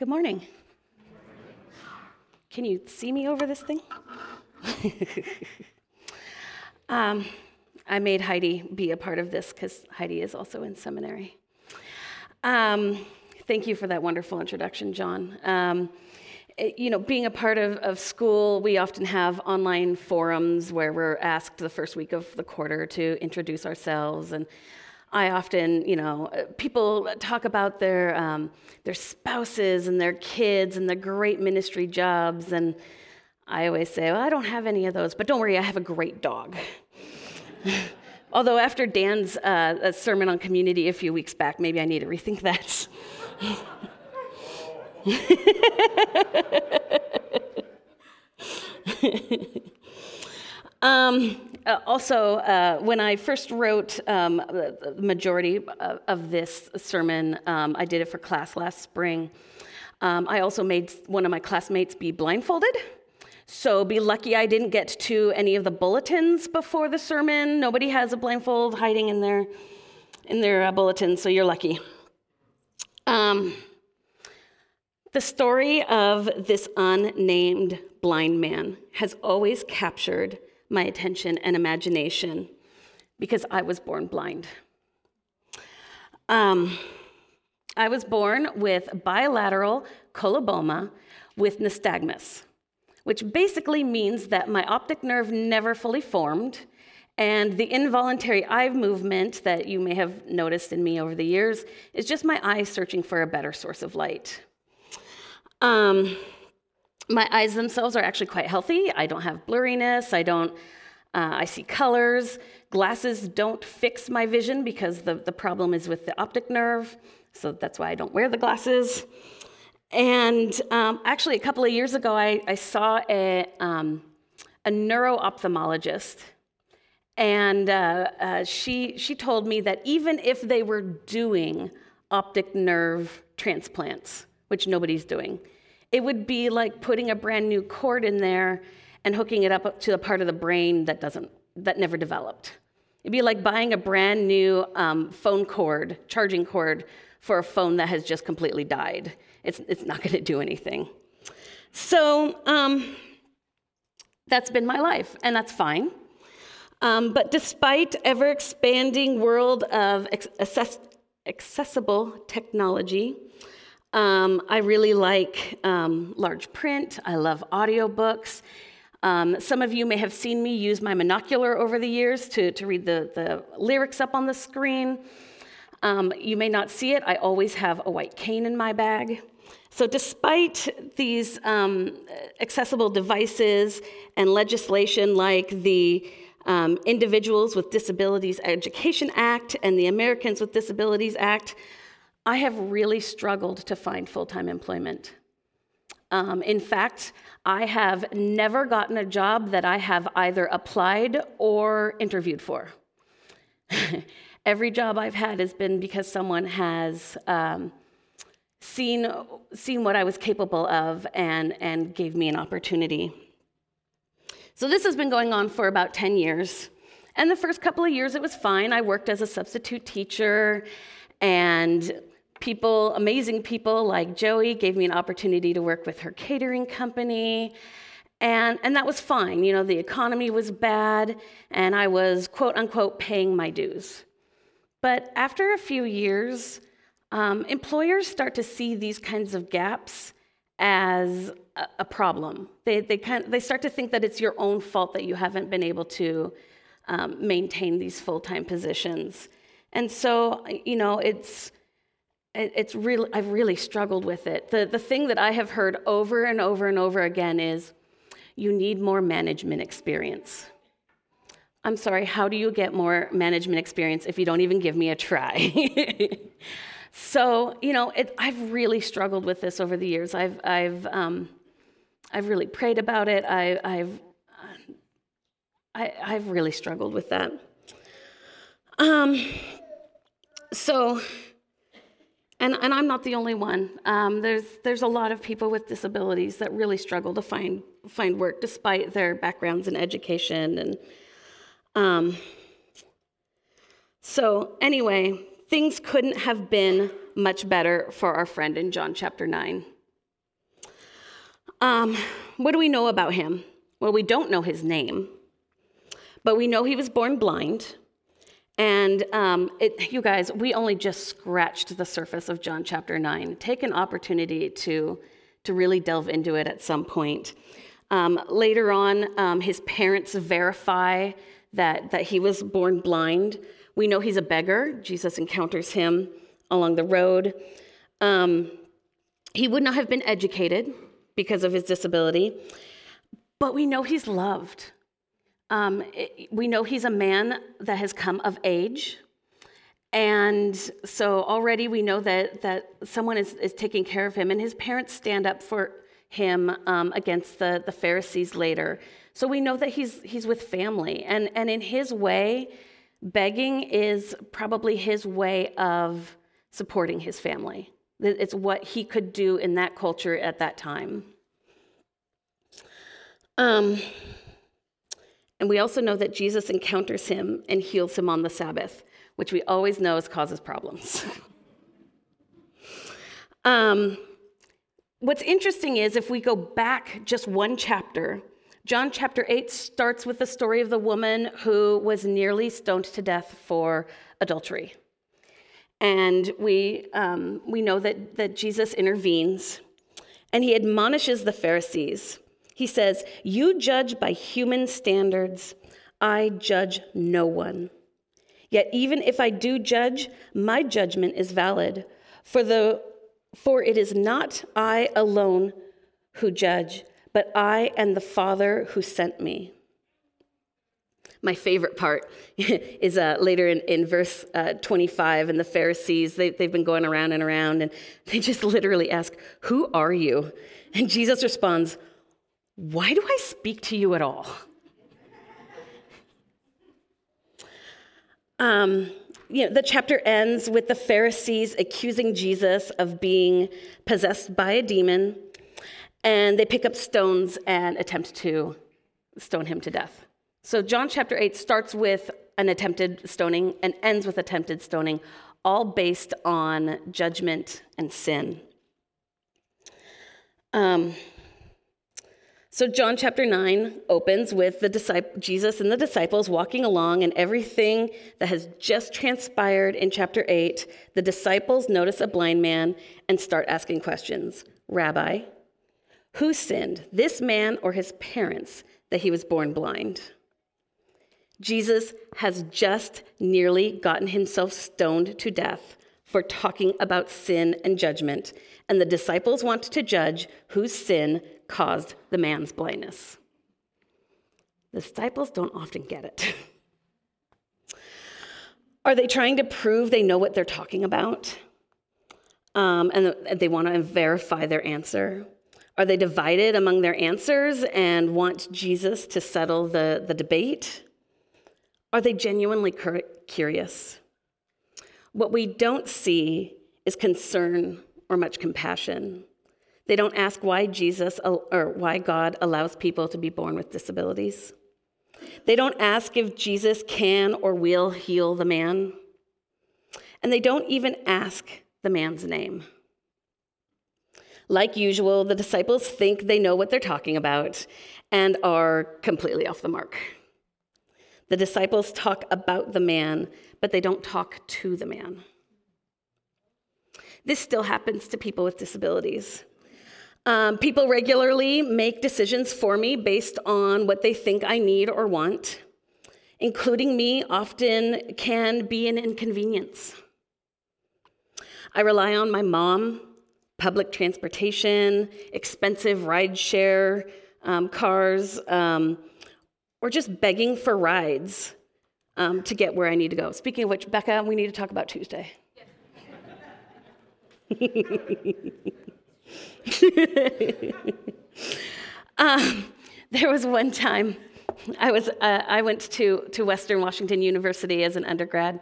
Good morning. Can you see me over this thing? I made Heidi be a part of this because Heidi is also in seminary. Thank you for that wonderful introduction, John. Being a part of school, we often have online forums where we're asked the first week of the quarter to introduce ourselves, and I often, people talk about their spouses and their kids and their great ministry jobs, and I always say, well, I don't have any of those, but don't worry, I have a great dog. Although after Dan's sermon on community a few weeks back, maybe I need to rethink that. When I first wrote the majority of this sermon, I did it for class last spring. I also made one of my classmates be blindfolded. So be lucky I didn't get to any of the bulletins before the sermon. Nobody has a blindfold hiding in their bulletin, so you're lucky. The story of this unnamed blind man has always captured my attention and imagination because I was born blind. I was born with bilateral coloboma with nystagmus, which basically means that my optic nerve never fully formed, and the involuntary eye movement that you may have noticed in me over the years is just my eye searching for a better source of light. My eyes themselves are actually quite healthy. I don't have blurriness. I see colors. Glasses don't fix my vision because the problem is with the optic nerve, so that's why I don't wear the glasses. And actually, a couple of years ago, I saw a neuro-ophthalmologist, and she told me that even if they were doing optic nerve transplants, which nobody's doing, it would be like putting a brand new cord in there and hooking it up to a part of the brain that never developed. It'd be like buying a brand new charging cord for a phone that has just completely died. It's not going to do anything. So that's been my life, and that's fine. But despite ever-expanding world of accessible technology, I really like large print. I love audiobooks. Some of you may have seen me use my monocular over the years to read the lyrics up on the screen. You may not see it. I always have a white cane in my bag. So despite these accessible devices and legislation like the Individuals with Disabilities Education Act and the Americans with Disabilities Act, I have really struggled to find full-time employment. In fact, I have never gotten a job that I have either applied or interviewed for. Every job I've had has been because someone has seen what I was capable of and gave me an opportunity. So this has been going on for about 10 years. And the first couple of years, it was fine. I worked as a substitute teacher, and amazing people like Joey gave me an opportunity to work with her catering company. And that was fine. The economy was bad, and I was, quote unquote, paying my dues. But after a few years, employers start to see these kinds of gaps as a problem. They start to think that it's your own fault that you haven't been able to maintain these full-time positions. And so, it's really, I've really struggled with it. The thing that I have heard over and over and over again is, you need more management experience. I'm sorry, how do you get more management experience if you don't even give me a try? So, I've really struggled with this over the years. I've really prayed about it. I've really struggled with that. So, and I'm not the only one. There's a lot of people with disabilities that really struggle to find work despite their backgrounds in education. And so anyway, things couldn't have been much better for our friend in John chapter 9. What do we know about him? Well, we don't know his name, but we know he was born blind. And you guys, we only just scratched the surface of John chapter 9. Take an opportunity to really delve into it at some point. Later on, his parents verify that he was born blind. We know he's a beggar. Jesus encounters him along the road. He would not have been educated because of his disability, but we know he's loved. We know he's a man that has come of age. And so already we know that someone is taking care of him, and his parents stand up for him against the Pharisees later. So we know that he's with family. And in his way, begging is probably his way of supporting his family. It's what he could do in that culture at that time. And we also know that Jesus encounters him and heals him on the Sabbath, which we always know causes problems. What's interesting is if we go back just one chapter, John chapter 8 starts with the story of the woman who was nearly stoned to death for adultery. And we know that Jesus intervenes, and he admonishes the Pharisees. He says, "You judge by human standards. I judge no one. Yet even if I do judge, my judgment is valid, for it is not I alone who judge, but I and the Father who sent me." My favorite part is later in verse 25, and the Pharisees, they've been going around and around, and they just literally ask, "Who are you?" And Jesus responds, "Why do I speak to you at all?" The chapter ends with the Pharisees accusing Jesus of being possessed by a demon, and they pick up stones and attempt to stone him to death. So John chapter 8 starts with an attempted stoning and ends with attempted stoning, all based on judgment and sin. So John chapter 9 opens with Jesus and the disciples walking along, and everything that has just transpired in chapter 8, the disciples notice a blind man and start asking questions. "Rabbi, who sinned, this man or his parents, that he was born blind?" Jesus has just nearly gotten himself stoned to death for talking about sin and judgment, and the disciples want to judge whose sin caused the man's blindness. The disciples don't often get it. Are they trying to prove they know what they're talking about? And they want to verify their answer? Are they divided among their answers and want Jesus to settle the debate? Are they genuinely curious? What we don't see is concern or much compassion. They don't ask why Jesus or why God allows people to be born with disabilities. They don't ask if Jesus can or will heal the man. And they don't even ask the man's name. Like usual, the disciples think they know what they're talking about and are completely off the mark. The disciples talk about the man, but they don't talk to the man. This still happens to people with disabilities. People regularly make decisions for me based on what they think I need or want. Including me often can be an inconvenience. I rely on my mom, public transportation, expensive rideshare cars, or just begging for rides to get where I need to go. Speaking of which, Becca, we need to talk about Tuesday. There was one time I went to Western Washington University as an undergrad.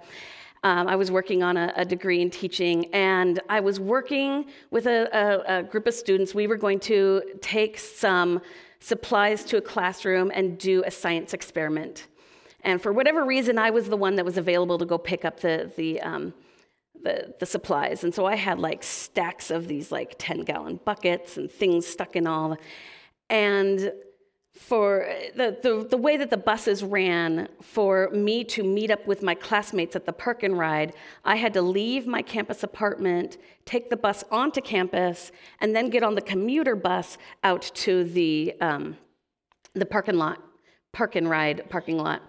I was working on a degree in teaching, and I was working with a group of students. We were going to take some supplies to a classroom and do a science experiment. And for whatever reason, I was the one that was available to go pick up the the supplies. And so I had like stacks of these like 10-gallon buckets and things stuck in all. And for the way that the buses ran for me to meet up with my classmates at the park and ride, I had to leave my campus apartment, take the bus onto campus, and then get on the commuter bus out to the park and ride parking lot.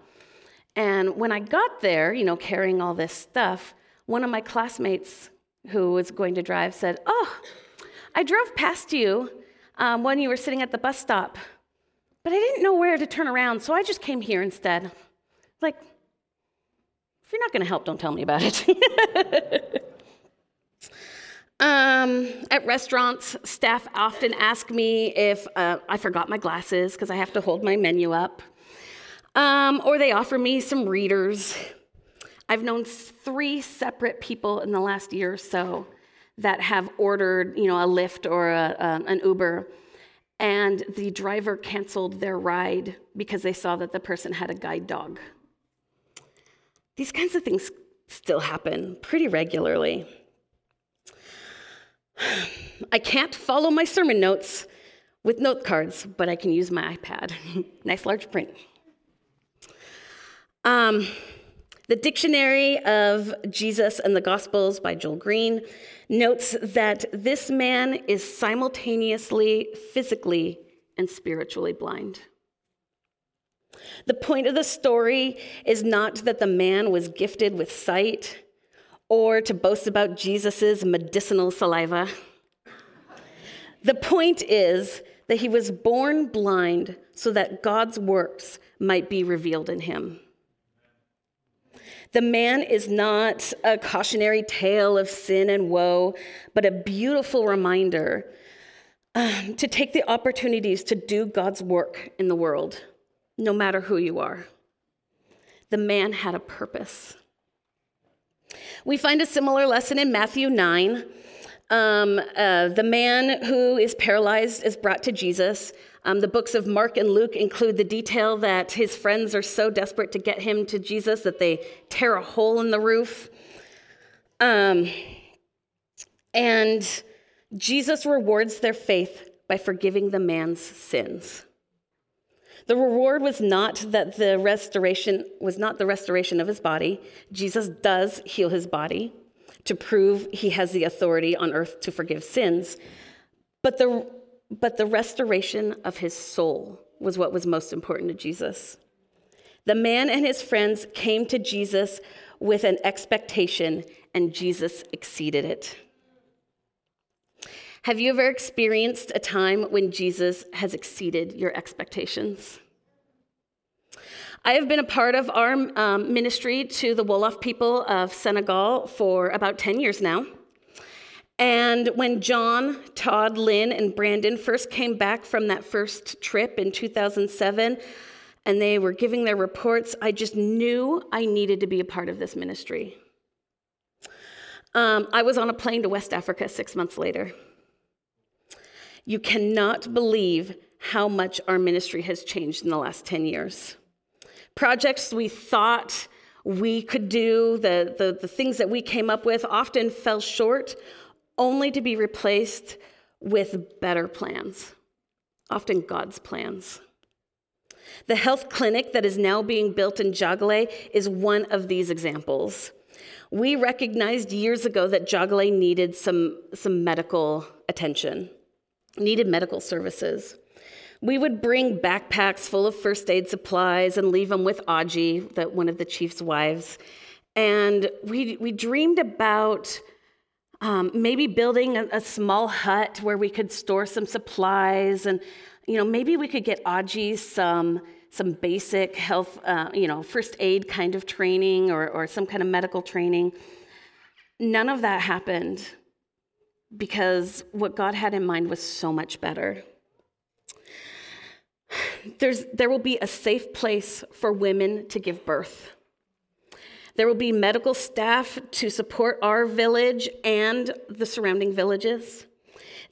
And when I got there, you know, carrying all this stuff, one of my classmates who was going to drive said, "Oh, I drove past you when you were sitting at the bus stop, but I didn't know where to turn around, so I just came here instead." Like, if you're not going to help, don't tell me about it. At restaurants, staff often ask me if I forgot my glasses because I have to hold my menu up. Or they offer me some readers. I've known 3 separate people in the last year or so that have ordered, you know, a Lyft or an Uber, and the driver canceled their ride because they saw that the person had a guide dog. These kinds of things still happen pretty regularly. I can't follow my sermon notes with note cards, but I can use my iPad. Nice large print. The Dictionary of Jesus and the Gospels by Joel Green notes that this man is simultaneously physically and spiritually blind. The point of the story is not that the man was gifted with sight or to boast about Jesus's medicinal saliva. The point is that he was born blind so that God's works might be revealed in him. The man is not a cautionary tale of sin and woe, but a beautiful reminder to take the opportunities to do God's work in the world, no matter who you are. The man had a purpose. We find a similar lesson in Matthew 9. The man who is paralyzed is brought to Jesus. The books of Mark and Luke include the detail that his friends are so desperate to get him to Jesus that they tear a hole in the roof. And Jesus rewards their faith by forgiving the man's sins. The reward was not that the restoration of his body. Jesus does heal his body to prove he has the authority on earth to forgive sins, but the restoration of his soul was what was most important to Jesus. The man and his friends came to Jesus with an expectation, and Jesus exceeded it. Have you ever experienced a time when Jesus has exceeded your expectations? I have been a part of our ministry to the Wolof people of Senegal for about 10 years now. And when John, Todd, Lynn, and Brandon first came back from that first trip in 2007, and they were giving their reports, I just knew I needed to be a part of this ministry. I was on a plane to West Africa 6 months later. You cannot believe how much our ministry has changed in the last 10 years. Projects we thought we could do, the things that we came up with often fell short, only to be replaced with better plans, often God's plans. The health clinic that is now being built in Jagale is one of these examples. We recognized years ago that Jagale needed some medical attention, needed medical services. We would bring backpacks full of first aid supplies and leave them with Aji, one of the chief's wives. And we dreamed about maybe building a small hut where we could store some supplies, and you know, maybe we could get Aji some basic health, first aid kind of training or some kind of medical training. None of that happened because what God had in mind was so much better. There will be a safe place for women to give birth. There will be medical staff to support our village and the surrounding villages.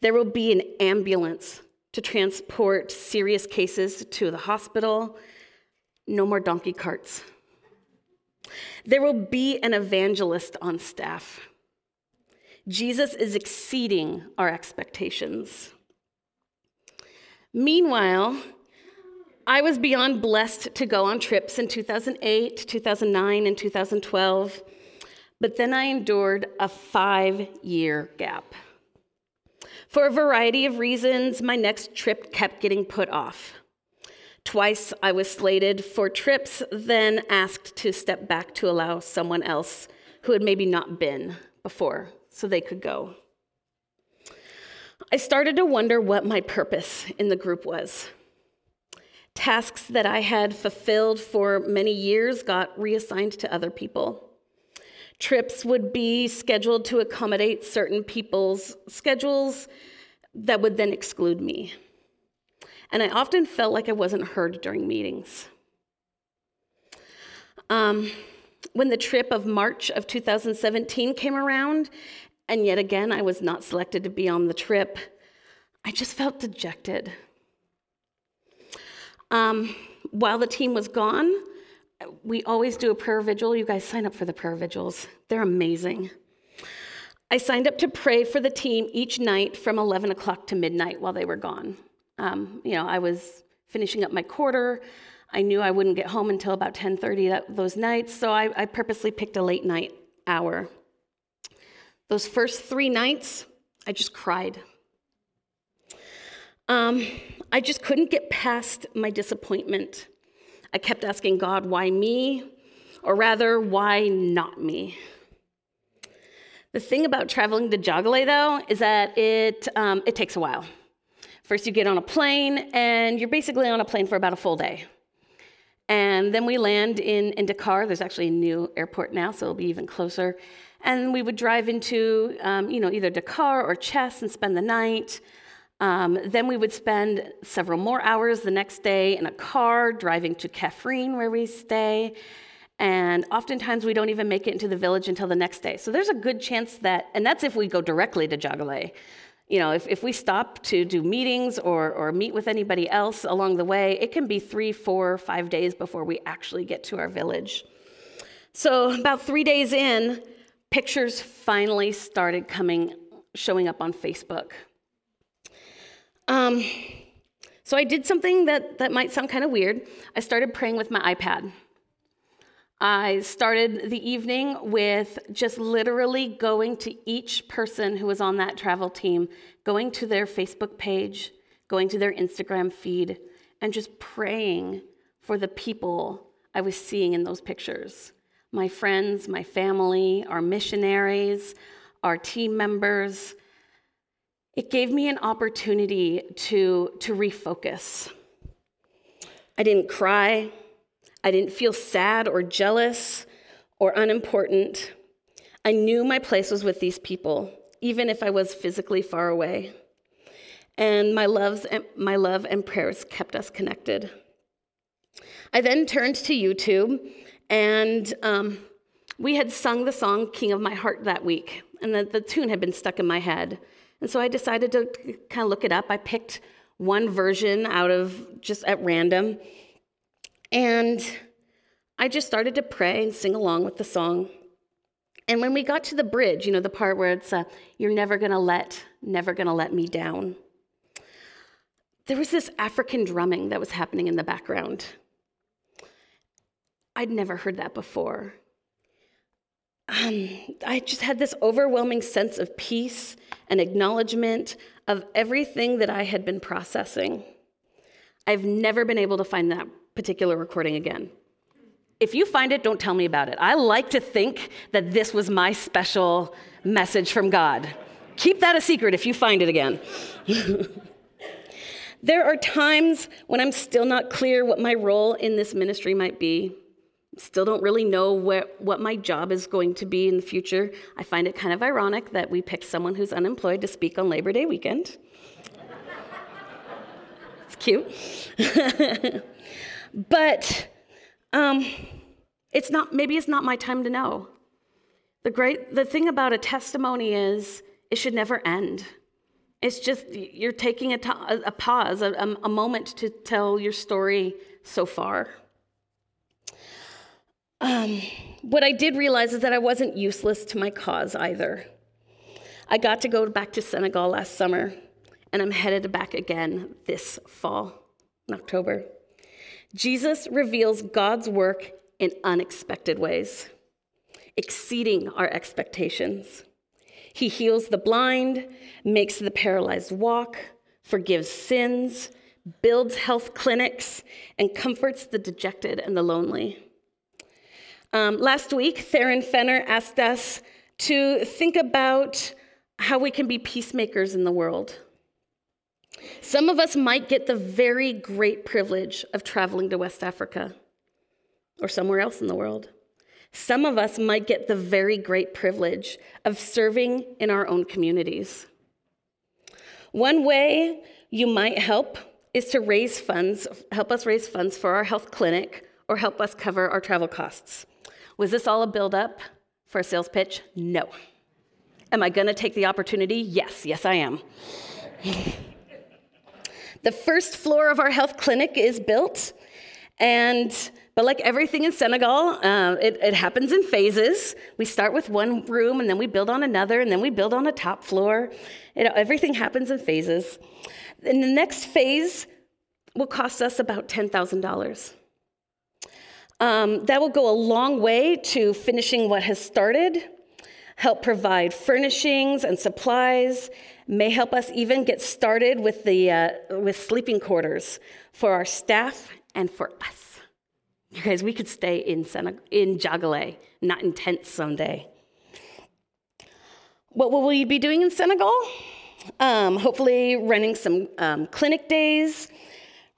There will be an ambulance to transport serious cases to the hospital. No more donkey carts. There will be an evangelist on staff Jesus is exceeding our expectations. Meanwhile, I was beyond blessed to go on trips in 2008, 2009, and 2012, but then I endured a 5-year gap. For a variety of reasons, my next trip kept getting put off. Twice I was slated for trips, then asked to step back to allow someone else who had maybe not been before so they could go. I started to wonder what my purpose in the group was. Tasks that I had fulfilled for many years got reassigned to other people. Trips would be scheduled to accommodate certain people's schedules that would then exclude me. And I often felt like I wasn't heard during meetings. When the trip of March of 2017 came around, and yet again I was not selected to be on the trip, I just felt dejected. While the team was gone, we always do a prayer vigil. You guys sign up for the prayer vigils. They're amazing. I signed up to pray for the team each night from 11 o'clock to midnight while they were gone. I was finishing up my quarter. I knew I wouldn't get home until about 10:30 those nights, so I purposely picked a late night hour. Those first 3 nights, I just cried. I just couldn't get past my disappointment. I kept asking God, why me? Or rather, why not me? The thing about traveling to Jagale, though, is that it takes a while. First, you get on a plane, and you're basically on a plane for about a full day. And then we land in Dakar. There's actually a new airport now, so it'll be even closer. And we would drive into either Dakar or Chess and spend the night. Then we would spend several more hours the next day in a car driving to Kafrine, where we stay. And oftentimes, we don't even make it into the village until the next day. So there's a good chance that, and that's if we go directly to Jagale. If we stop to do meetings or meet with anybody else along the way, it can be 3, 4, 5 days before we actually get to our village. So about 3 days in, pictures finally started showing up on Facebook. So I did something that might sound kind of weird. I started praying with my iPad. I started the evening with just literally going to each person who was on that travel team, going to their Facebook page, going to their Instagram feed, and just praying for the people I was seeing in those pictures. My friends, my family, our missionaries, our team members. It gave me an opportunity to refocus. I didn't cry. I didn't feel sad or jealous or unimportant. I knew my place was with these people, even if I was physically far away. And my love and prayers kept us connected. I then turned to YouTube, and we had sung the song King of My Heart that week, and the tune had been stuck in my head. And so I decided to kind of look it up. I picked one version out of just at random. And I just started to pray and sing along with the song. And when we got to the bridge, the part where it's, you're never gonna let me down. There was this African drumming that was happening in the background. I'd never heard that before. I just had this overwhelming sense of peace and acknowledgement of everything that I had been processing. I've never been able to find that particular recording again. If you find it, don't tell me about it. I like to think that this was my special message from God. Keep that a secret if you find it again. There are times when I'm still not clear what my role in this ministry might be. Still don't really know what my job is going to be in the future. I find it kind of ironic that we picked someone who's unemployed to speak on Labor Day weekend. It's cute. But it's not my time to know. The thing about a testimony is it should never end. It's just you're taking a pause, a moment to tell your story so far. What I did realize is that I wasn't useless to my cause either. I got to go back to Senegal last summer, and I'm headed back again this fall, in October. Jesus reveals God's work in unexpected ways, exceeding our expectations. He heals the blind, makes the paralyzed walk, forgives sins, builds health clinics, and comforts the dejected and the lonely. Last week, Theron Fenner asked us to think about how we can be peacemakers in the world. Some of us might get the very great privilege of traveling to West Africa or somewhere else in the world. Some of us might get the very great privilege of serving in our own communities. One way you might help is to raise funds, help us raise funds for our health clinic or help us cover our travel costs. Was this all a build-up for a sales pitch? No. Am I going to take the opportunity? Yes. Yes, I am. The first floor of our health clinic is built, but like everything in Senegal, it happens in phases. We start with one room, and then we build on another, and then we build on a top floor. Everything happens in phases. And the next phase will cost us about $10,000. That will go a long way to finishing what has started, help provide furnishings and supplies, may help us even get started with the with sleeping quarters for our staff and for us. You guys, we could stay in Jagale, not in tents someday. What will we be doing in Senegal? Hopefully running some clinic days,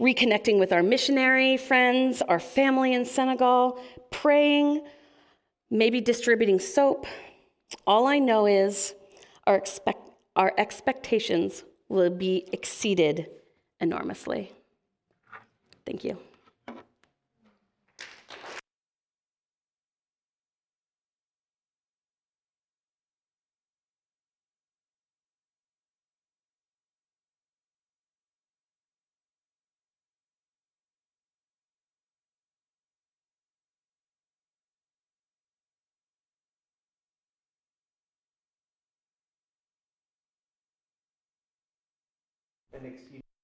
reconnecting with our missionary friends, our family in Senegal, praying, maybe distributing soap. All I know is our expectations will be exceeded enormously. Thank you. And exceed